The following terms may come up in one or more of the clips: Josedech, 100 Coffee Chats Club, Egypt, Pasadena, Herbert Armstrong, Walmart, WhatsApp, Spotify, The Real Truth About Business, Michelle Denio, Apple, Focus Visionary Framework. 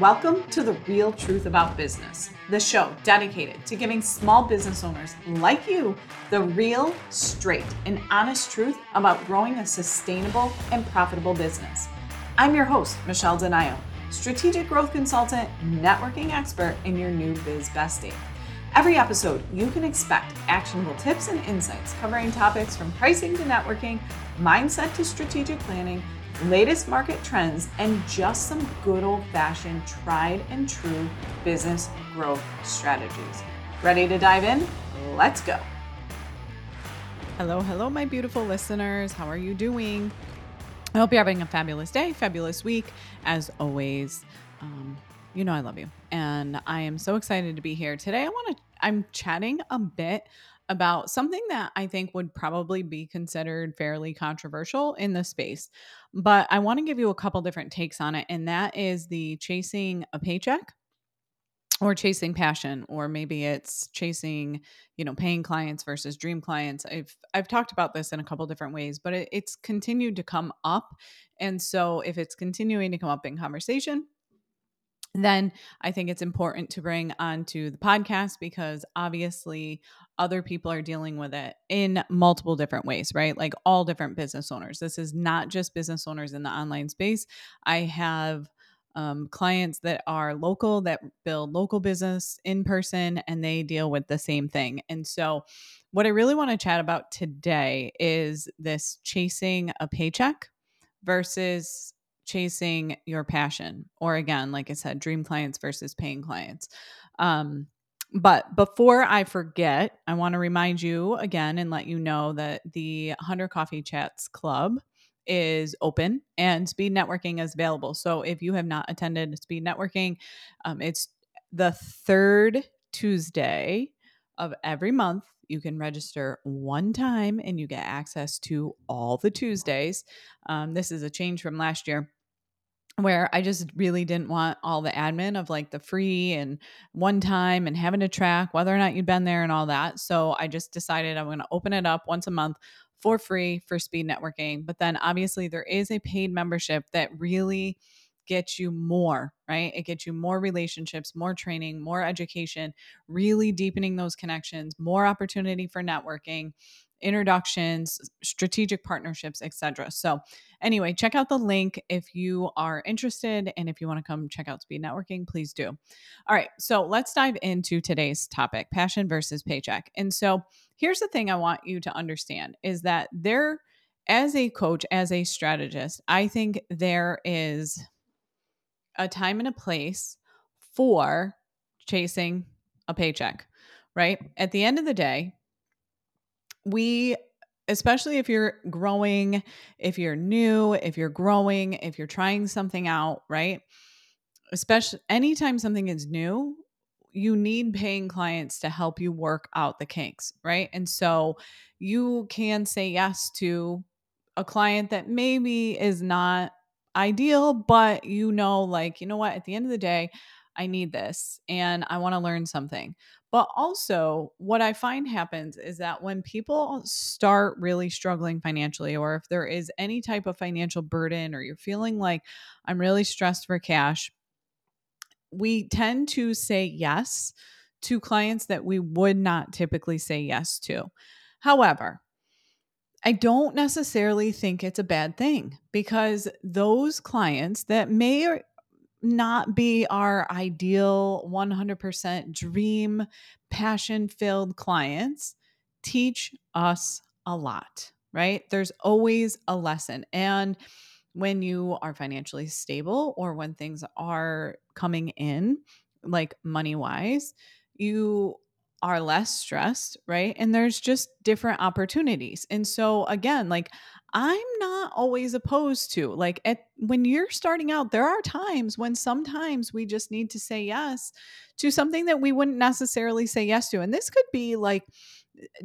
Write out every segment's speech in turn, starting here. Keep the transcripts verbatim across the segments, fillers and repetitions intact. Welcome to The Real Truth About Business, the show dedicated to giving small business owners like you the real, straight, and honest truth about growing a sustainable and profitable business. I'm your host, Michelle Denio, strategic growth consultant, networking expert, and your new biz bestie. Every episode, you can expect actionable tips and insights covering topics from pricing to networking, mindset to strategic planning, latest market trends, and just some good old-fashioned tried and true business growth strategies. Ready to dive in? Let's go. Hello, hello, my beautiful listeners. How are you doing? I hope you're having a fabulous day, fabulous week. As always, um, you know I love you. And I am so excited to be here. Today I want to, I'm chatting a bit about something that I think would probably be considered fairly controversial in this space. But I want to give you a couple different takes on it. And that is the chasing a paycheck or chasing passion, or maybe it's chasing, you know, paying clients versus dream clients. I've, I've talked about this in a couple different ways, but it, it's continued to come up. And so if it's continuing to come up in conversation, then I think it's important to bring onto the podcast because obviously other people are dealing with it in multiple different ways, right? Like all different business owners. This is not just business owners in the online space. I have um, clients that are local, that build local business in person, and they deal with the same thing. And so what I really want to chat about today is this chasing a paycheck versus chasing your passion, or again, like I said, dream clients versus paying clients. Um, but before I forget, I want to remind you again and let you know that the one hundred Coffee Chats Club is open and speed networking is available. So if you have not attended speed networking, um, it's the third Tuesday of every month. You can register one time and you get access to all the Tuesdays. Um, this is a change from last year, where I just really didn't want all the admin of like the free and one time and having to track whether or not you'd been there and all that. So I just decided I'm going to open it up once a month for free for speed networking. But then obviously there is a paid membership that really gets you more, right? It gets you more relationships, more training, more education, really deepening those connections, more opportunity for networking, introductions, strategic partnerships, et cetera. So anyway, check out the link if you are interested. And if you want to come check out speed networking, please do. All right. So let's dive into today's topic, passion versus paycheck. And so here's the thing I want you to understand is that there, as a coach, as a strategist, I think there is a time and a place for chasing a paycheck, right? At the end of the day, we, especially if you're growing, if you're new, if you're growing, if you're trying something out, right? Especially anytime something is new, you need paying clients to help you work out the kinks, right? And so you can say yes to a client that maybe is not ideal, but you know, like, you know what, at the end of the day, I need this and I want to learn something. But also what I find happens is that when people start really struggling financially, or if there is any type of financial burden, or you're feeling like I'm really stressed for cash, we tend to say yes to clients that we would not typically say yes to. However, I don't necessarily think it's a bad thing, because those clients that may or not be our ideal one hundred percent dream, passion-filled clients teach us a lot, right? There's always a lesson. And when you are financially stable, or when things are coming in, like money-wise, you are less stressed, right? And there's just different opportunities. And so again, like I'm not always opposed to like at when you're starting out, there are times when sometimes we just need to say yes to something that we wouldn't necessarily say yes to. And this could be like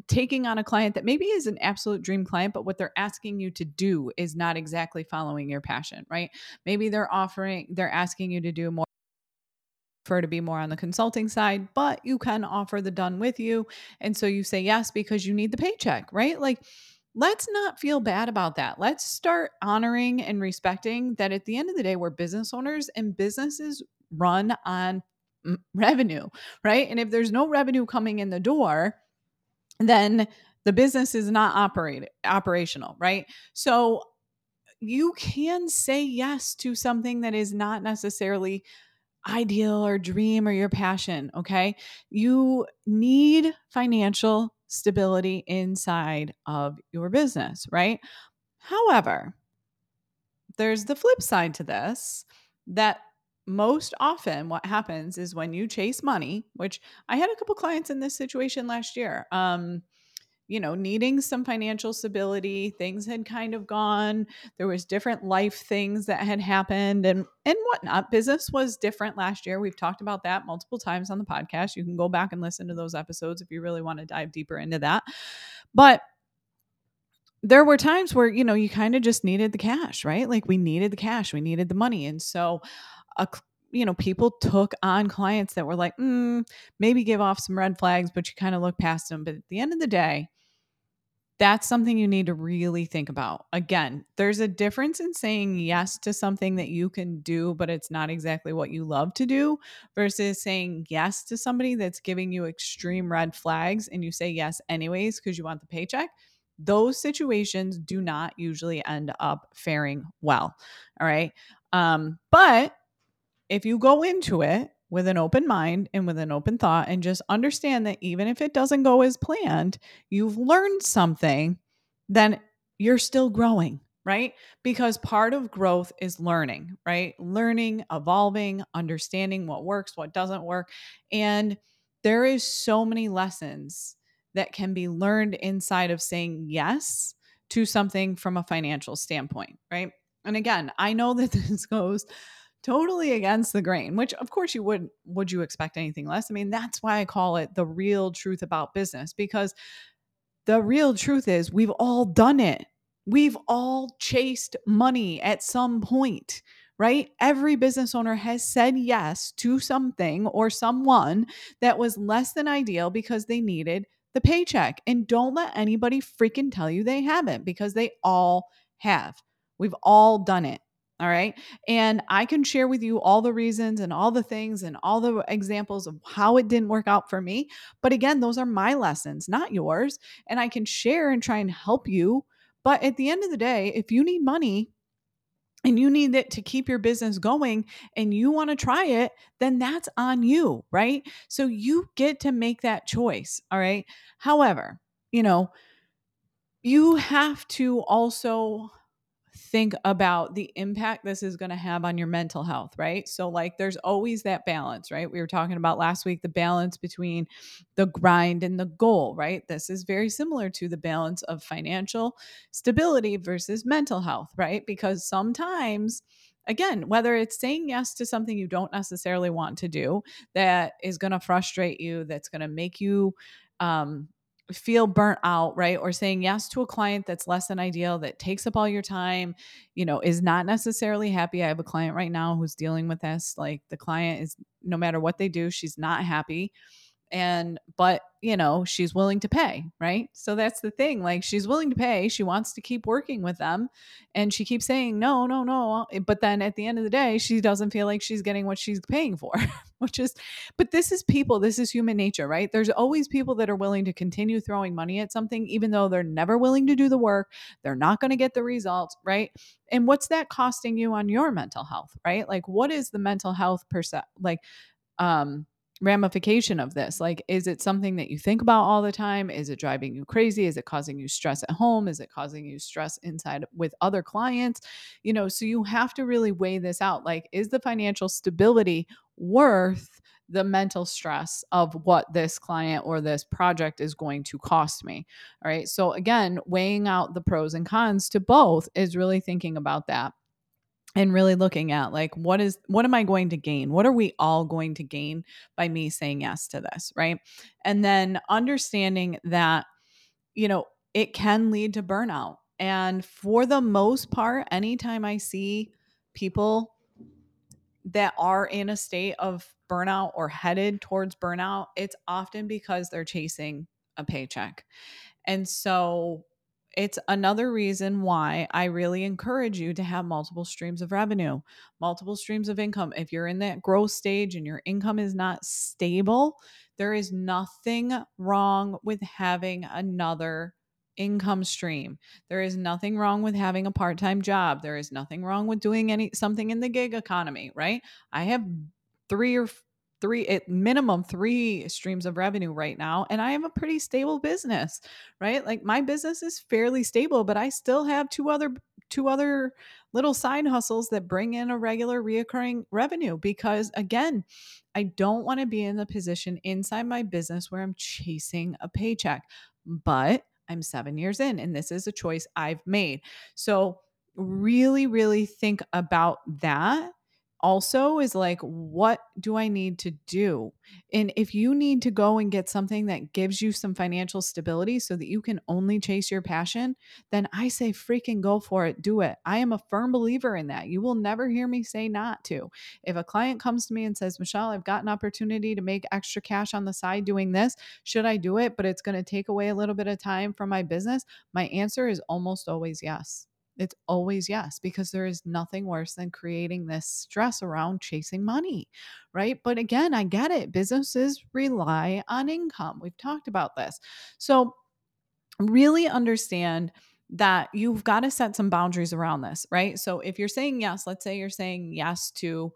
taking on a client that maybe is an absolute dream client, but what they're asking you to do is not exactly following your passion, right? Maybe they're offering, they're asking you to do more prefer to be more on the consulting side, but you can offer the done with you. And so you say yes, because you need the paycheck, right? Like, let's not feel bad about that. Let's start honoring and respecting that at the end of the day, we're business owners, and businesses run on revenue, right? And if there's no revenue coming in the door, then the business is not operated, operational, right? So you can say yes to something that is not necessarily ideal or dream or your passion, okay? You need financial stability inside of your business, right? However, there's the flip side to this, that most often what happens is when you chase money, which I had a couple clients in this situation last year, um, you know, needing some financial stability, things had kind of gone, there was different life things that had happened and, and whatnot. Business was different last year. We've talked about that multiple times on the podcast. You can go back and listen to those episodes if you really want to dive deeper into that. But there were times where, you know, you kind of just needed the cash, right? Like we needed the cash, we needed the money. And so, a, you know, people took on clients that were like, mm, maybe give off some red flags, but you kind of look past them. But at the end of the day, that's something you need to really think about. Again, there's a difference in saying yes to something that you can do, but it's not exactly what you love to do, versus saying yes to somebody that's giving you extreme red flags and you say yes anyways because you want the paycheck. Those situations do not usually end up faring well. All right. Um, but if you go into it with an open mind and with an open thought and just understand that even if it doesn't go as planned, you've learned something, then you're still growing, right? Because part of growth is learning, right? Learning, evolving, understanding what works, what doesn't work. And there is so many lessons that can be learned inside of saying yes to something from a financial standpoint, right? And again, I know that this goes totally against the grain, which of course you wouldn't, would you expect anything less? I mean, that's why I call it the real truth about business, because the real truth is we've all done it. We've all chased money at some point, right? Every business owner has said yes to something or someone that was less than ideal because they needed the paycheck. And don't let anybody freaking tell you they haven't, because they all have. We've all done it. All right. And I can share with you all the reasons and all the things and all the examples of how it didn't work out for me. But again, those are my lessons, not yours. And I can share and try and help you. But at the end of the day, if you need money and you need it to keep your business going and you want to try it, then that's on you, right? So you get to make that choice, all right? However, you know, you have to also think about the impact this is going to have on your mental health, right? So like there's always that balance, right? We were talking about last week, the balance between the grind and the goal, right? This is very similar to the balance of financial stability versus mental health, right? Because sometimes, again, whether it's saying yes to something you don't necessarily want to do, that is going to frustrate you, that's going to make you, um, feel burnt out, right? Or saying yes to a client that's less than ideal, that takes up all your time, you know, is not necessarily happy. I have a client right now who's dealing with this. Like the client is, no matter what they do, she's not happy. And, but you know, she's willing to pay, right? So that's the thing. Like she's willing to pay. She wants to keep working with them and she keeps saying, no, no, no. But then at the end of the day, she doesn't feel like she's getting what she's paying for, which is, but this is people, this is human nature, right? There's always people that are willing to continue throwing money at something, even though they're never willing to do the work. They're not going to get the results, right? And what's that costing you on your mental health, right? Like what is the mental health percent? Like, um, ramification of this? Like, is it something that you think about all the time? Is it driving you crazy? Is it causing you stress at home? Is it causing you stress inside with other clients? You know, so you have to really weigh this out. Like, is the financial stability worth the mental stress of what this client or this project is going to cost me? All right. So again, weighing out the pros and cons to both is really thinking about that. And really looking at like, what is, what am I going to gain? What are we all going to gain by me saying yes to this, right? And then understanding that, you know, it can lead to burnout. And for the most part, anytime I see people that are in a state of burnout or headed towards burnout, it's often because they're chasing a paycheck. And so It's another reason why I really encourage you to have multiple streams of revenue, multiple streams of income. If you're in that growth stage and your income is not stable, there is nothing wrong with having another income stream. There is nothing wrong with having a part-time job. There is nothing wrong with doing any something in the gig economy, right? I have three or three at minimum three streams of revenue right now. And I have a pretty stable business, right? Like my business is fairly stable, but I still have two other, two other little side hustles that bring in a regular reoccurring revenue. Because again, I don't want to be in the position inside my business where I'm chasing a paycheck, but I'm seven years in and this is a choice I've made. So really, really think about that. Also is like, what do I need to do? And if you need to go and get something that gives you some financial stability so that you can only chase your passion, then I say freaking go for it. Do it. I am a firm believer in that. You will never hear me say not to. If a client comes to me and says, Michelle, I've got an opportunity to make extra cash on the side doing this. Should I do it? But it's going to take away a little bit of time from my business. My answer is almost always yes. It's always yes, because there is nothing worse than creating this stress around chasing money, right? But again, I get it. Businesses rely on income. We've talked about this. So really understand that you've got to set some boundaries around this, right? So if you're saying yes, let's say you're saying yes to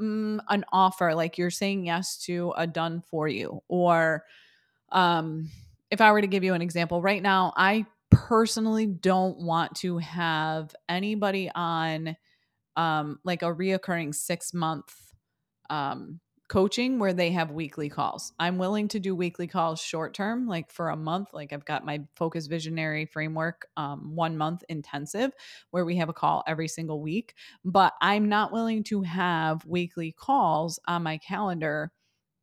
mm, an offer, like you're saying yes to a done for you, or um, if I were to give you an example right now, I personally don't want to have anybody on um, like a reoccurring six month um, coaching where they have weekly calls. I'm willing to do weekly calls short term, like for a month. Like I've got my Focus Visionary Framework um, one month intensive where we have a call every single week, but I'm not willing to have weekly calls on my calendar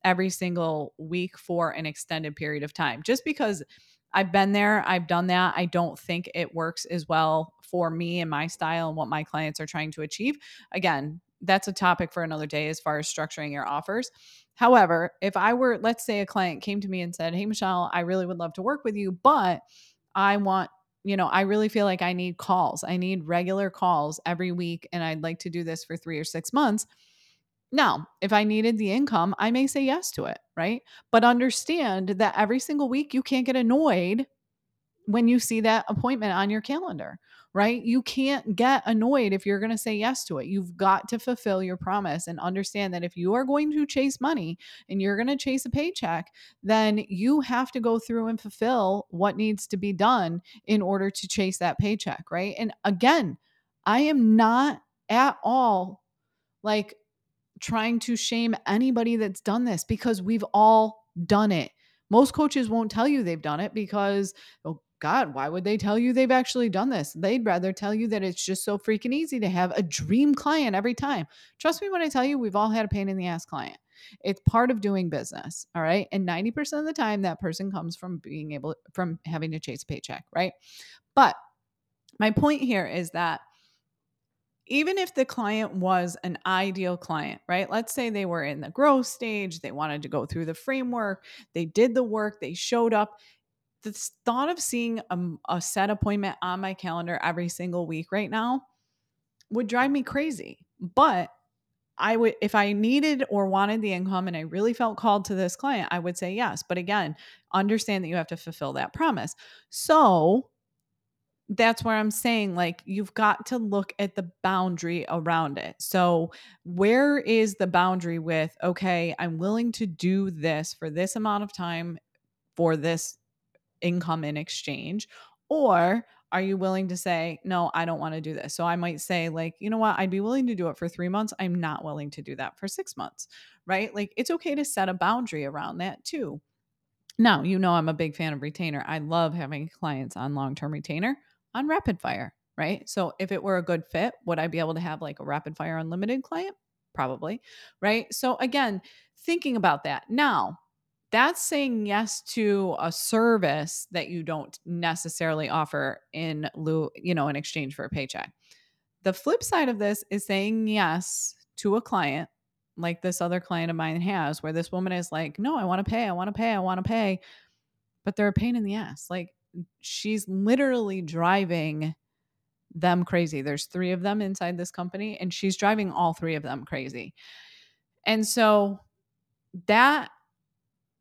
every single week for an extended period of time, just because I've been there. I've done that. I don't think it works as well for me and my style and what my clients are trying to achieve. Again, that's a topic for another day as far as structuring your offers. However, if I were, let's say a client came to me and said, hey, Michelle, I really would love to work with you, but I want, you know, I really feel like I need calls. I need regular calls every week. And I'd like to do this for three or six months. Now, if I needed the income, I may say yes to it, right? But understand that every single week you can't get annoyed when you see that appointment on your calendar, right? You can't get annoyed if you're going to say yes to it. You've got to fulfill your promise and understand that if you are going to chase money and you're going to chase a paycheck, then you have to go through and fulfill what needs to be done in order to chase that paycheck, right? And again, I am not at all like trying to shame anybody that's done this, because we've all done it. Most coaches won't tell you they've done it because, oh God, why would they tell you they've actually done this? They'd rather tell you that it's just so freaking easy to have a dream client every time. Trust me when I tell you, we've all had a pain in the ass client. It's part of doing business. All right. And ninety percent of the time that person comes from being able, from having to chase a paycheck. Right. But my point here is that even if the client was an ideal client, right? Let's say they were in the growth stage. They wanted to go through the framework. They did the work. They showed up. The thought of seeing a, a set appointment on my calendar every single week right now would drive me crazy. But I would, if I needed or wanted the income and I really felt called to this client, I would say yes. But again, understand that you have to fulfill that promise. So that's where I'm saying, like, you've got to look at the boundary around it. So where is the boundary with, okay, I'm willing to do this for this amount of time for this income in exchange, or are you willing to say, no, I don't want to do this? So I might say, like, you know what? I'd be willing to do it for three months. I'm not willing to do that for six months, right? Like, it's okay to set a boundary around that too. Now, you know, I'm a big fan of retainer. I love having clients on long-term retainer. On rapid fire, right? So if it were a good fit, would I be able to have like a rapid fire unlimited client? Probably, right? So again, thinking about that. Now, that's saying yes to a service that you don't necessarily offer in lieu, you know, in exchange for a paycheck. The flip side of this is saying yes to a client like this other client of mine has, where this woman is like, no, I want to pay, I want to pay, I want to pay, but they're a pain in the ass. Like, she's literally driving them crazy. There's three of them inside this company, and she's driving all three of them crazy. And so that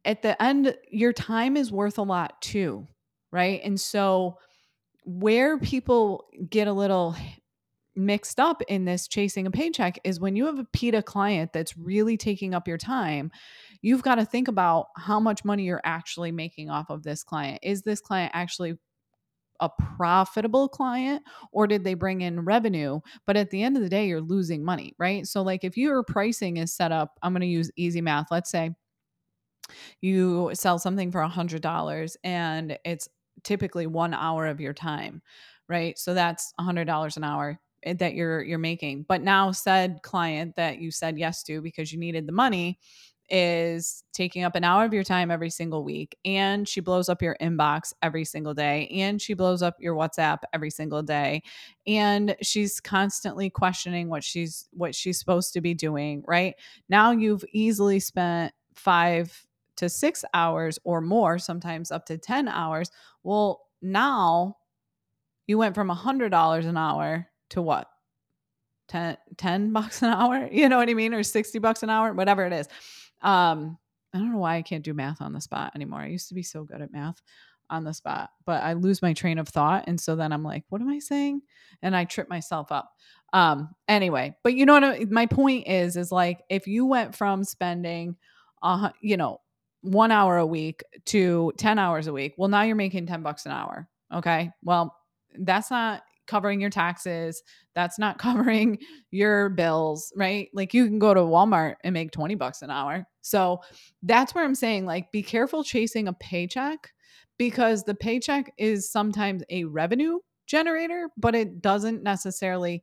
at the end, your time is worth a lot too, right? And so where people get a little mixed up in this chasing a paycheck is when you have a PETA client that's really taking up your time, you've got to think about how much money you're actually making off of this client. Is this client actually a profitable client, or did they bring in revenue? But at the end of the day, you're losing money, right? So like if your pricing is set up, I'm going to use easy math. Let's say you sell something for a hundred dollars and it's typically one hour of your time, right? So that's a hundred dollars an hour that you're, you're making. But now said client that you said yes to because you needed the money is taking up an hour of your time every single week. And she blows up your inbox every single day. And she blows up your WhatsApp every single day. And she's constantly questioning what she's, what she's supposed to be doing, right? Now you've easily spent five to six hours or more, sometimes up to ten hours. Well, now you went from a hundred dollars an hour to what? ten, ten bucks an hour, you know what I mean? Or sixty bucks an hour, whatever it is. Um, I don't know why I can't do math on the spot anymore. I used to be so good at math on the spot, but I lose my train of thought. And so then I'm like, what am I saying? And I trip myself up. Um, anyway, but you know what I, my point is, is like, if you went from spending, uh, you know, one hour a week to ten hours a week, well, now you're making ten bucks an hour. Okay. Well, that's not covering your taxes. That's not covering your bills, right? Like you can go to Walmart and make twenty bucks an hour. So that's where I'm saying, like, be careful chasing a paycheck, because the paycheck is sometimes a revenue generator, but it doesn't necessarily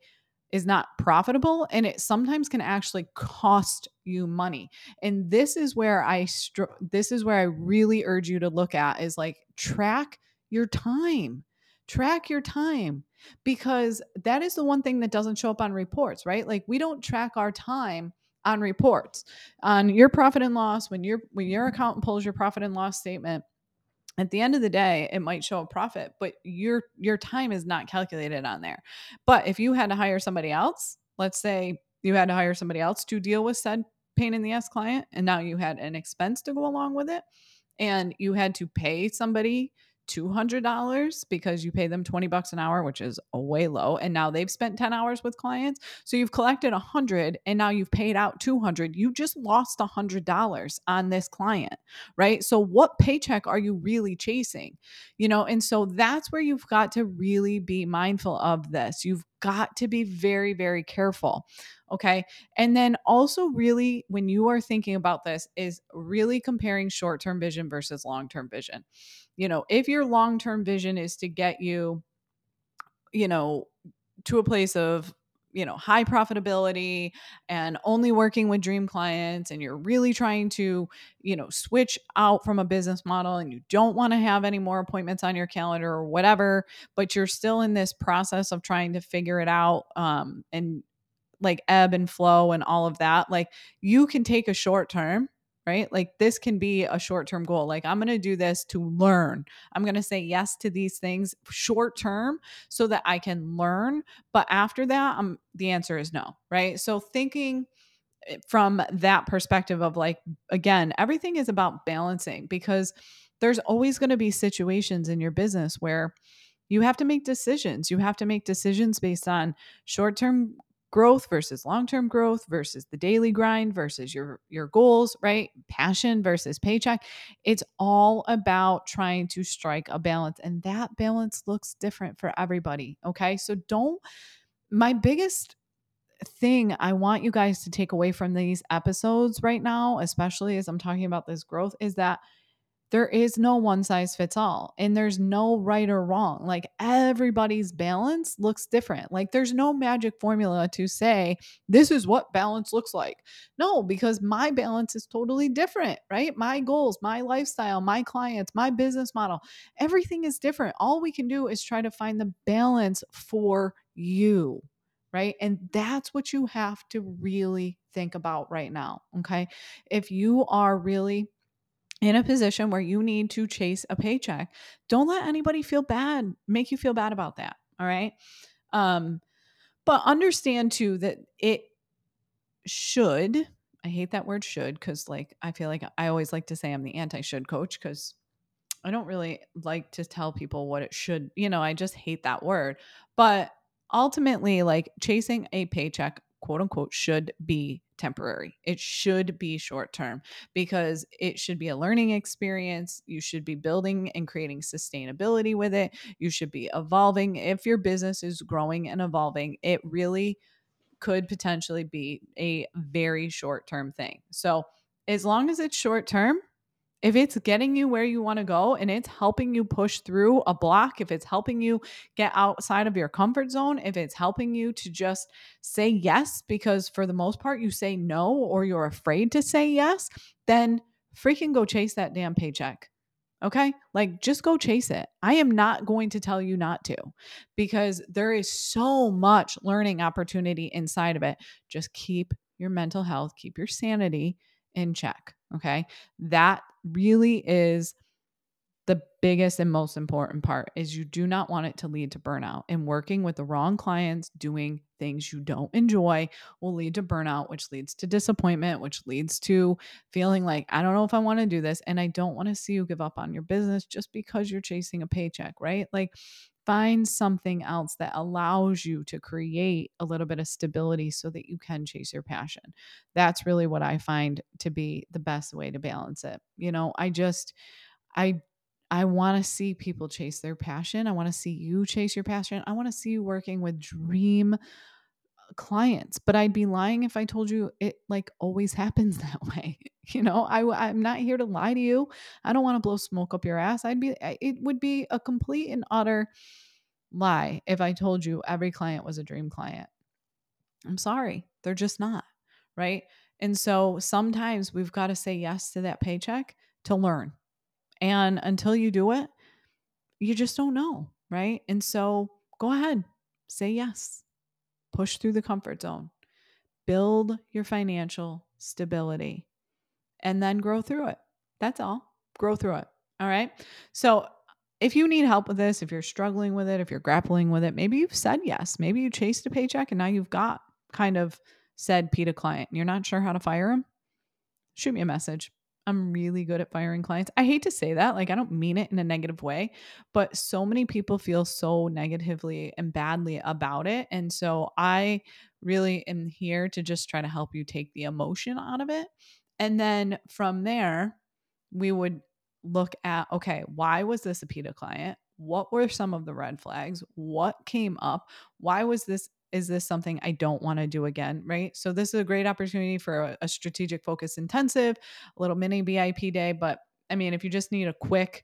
is not profitable. And it sometimes can actually cost you money. And this is where I, str- this is where I really urge you to look at is like, track your time, track your time. Because that is the one thing that doesn't show up on reports, right? Like we don't track our time on reports. On your profit and loss, when your when your accountant pulls your profit and loss statement, at the end of the day, it might show a profit, but your your time is not calculated on there. But if you had to hire somebody else, let's say you had to hire somebody else to deal with said pain in the ass client, and now you had an expense to go along with it, and you had to pay somebody two hundred dollars because you pay them twenty bucks an hour, which is way low. And now they've spent ten hours with clients. So you've collected a hundred and now you've paid out two hundred. You just lost a hundred dollars on this client, right? So what paycheck are you really chasing? You know? And so that's where you've got to really be mindful of this. You've got to be very, very careful. Okay. And then also really, when you are thinking about this, is really comparing short-term vision versus long-term vision. You know, if your long-term vision is to get you, you know, to a place of, you know, high profitability and only working with dream clients, and you're really trying to, you know, switch out from a business model and you don't want to have any more appointments on your calendar or whatever, but you're still in this process of trying to figure it out, um, and like ebb and flow and all of that, like you can take a short term, right? Like this can be a short-term goal. Like I'm going to do this to learn. I'm going to say yes to these things short-term so that I can learn. But after that, um, the answer is no, right? So thinking from that perspective of like, again, everything is about balancing, because there's always going to be situations in your business where you have to make decisions. You have to make decisions based on short-term growth versus long-term growth versus the daily grind versus your, your goals, right? Passion versus paycheck. It's all about trying to strike a balance, and that balance looks different for everybody. Okay. So don't, my biggest thing I want you guys to take away from these episodes right now, especially as I'm talking about this growth, is that there is no one size fits all, and there's no right or wrong. Like everybody's balance looks different. Like there's no magic formula to say, this is what balance looks like. No, because my balance is totally different, right? My goals, my lifestyle, my clients, my business model, everything is different. All we can do is try to find the balance for you, right? And that's what you have to really think about right now. Okay. If you are really in a position where you need to chase a paycheck, don't let anybody feel bad, make you feel bad about that. All right. Um, but understand too, that it should, I hate that word should, cause like, I feel like I always like to say I'm the anti-should coach, cause I don't really like to tell people what it should, you know, I just hate that word, but ultimately, like, chasing a paycheck, quote unquote, should be temporary. It should be short term because it should be a learning experience. You should be building and creating sustainability with it. You should be evolving. If your business is growing and evolving, it really could potentially be a very short term thing. So as long as it's short term, if it's getting you where you want to go and it's helping you push through a block, if it's helping you get outside of your comfort zone, if it's helping you to just say yes, because for the most part you say no or you're afraid to say yes, then freaking go chase that damn paycheck. Okay? Like, just go chase it. I am not going to tell you not to, because there is so much learning opportunity inside of it. Just keep your mental health, keep your sanity in check. Okay? That really is the biggest and most important part, is you do not want it to lead to burnout, and working with the wrong clients, doing things you don't enjoy will lead to burnout, which leads to disappointment, which leads to feeling like, I don't know if I want to do this. And I don't want to see you give up on your business just because you're chasing a paycheck, right? Like, find something else that allows you to create a little bit of stability so that you can chase your passion. That's really what I find to be the best way to balance it. You know, I just, I, I want to see people chase their passion. I want to see you chase your passion. I want to see you working with dream clients, but I'd be lying if I told you it like always happens that way. You know, I, I'm not here to lie to you. I don't want to blow smoke up your ass. I'd be, it would be a complete and utter lie if I told you every client was a dream client. I'm sorry. They're just not, right? And so sometimes we've got to say yes to that paycheck to learn. And until you do it, you just don't know, right? And so go ahead, say yes. Push through the comfort zone, build your financial stability, and then grow through it. That's all. Grow through it. All right. So if you need help with this, if you're struggling with it, if you're grappling with it, maybe you've said yes. Maybe you chased a paycheck and now you've got kind of said PETA client and you're not sure how to fire him. Shoot me a message. I'm really good at firing clients. I hate to say that. Like, I don't mean it in a negative way, but so many people feel so negatively and badly about it. And so I really am here to just try to help you take the emotion out of it. And then from there, we would look at, okay, why was this a PETA client? What were some of the red flags? What came up? Why was this Is this something I don't want to do again, right? So this is a great opportunity for a, a strategic focus intensive, a little mini V I P day. But I mean, if you just need a quick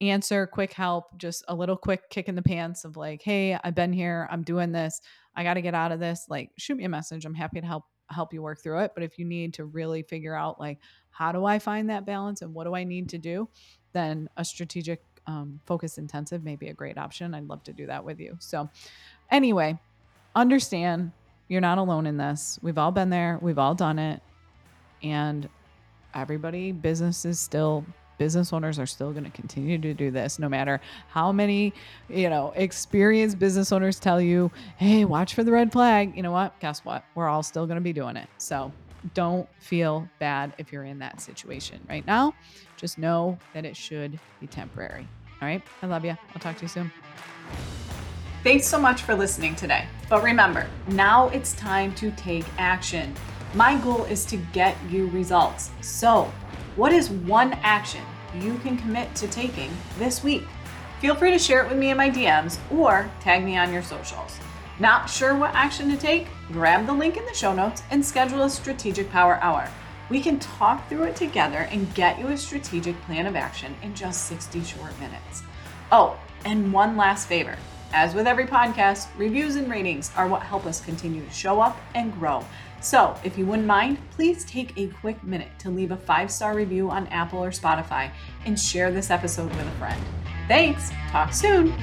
answer, quick help, just a little quick kick in the pants of like, hey, I've been here, I'm doing this, I got to get out of this, like, shoot me a message. I'm happy to help help you work through it. But if you need to really figure out like, how do I find that balance and what do I need to do, then a strategic um, focus intensive may be a great option. I'd love to do that with you. So anyway, understand you're not alone in this. We've all been there. We've all done it. And everybody, businesses still, business owners are still going to continue to do this, no matter how many, you know, experienced business owners tell you, hey, watch for the red flag. You know what? Guess what? We're all still going to be doing it. So don't feel bad if you're in that situation right now. Just know that it should be temporary. All right. I love you. I'll talk to you soon. Thanks so much for listening today. But remember, now it's time to take action. My goal is to get you results. So, what is one action you can commit to taking this week? Feel free to share it with me in my D Ms or tag me on your socials. Not sure what action to take? Grab the link in the show notes and schedule a strategic power hour. We can talk through it together and get you a strategic plan of action in just sixty short minutes. Oh, and one last favor. As with every podcast, reviews and ratings are what help us continue to show up and grow. So if you wouldn't mind, please take a quick minute to leave a five-star review on Apple or Spotify and share this episode with a friend. Thanks. Talk soon.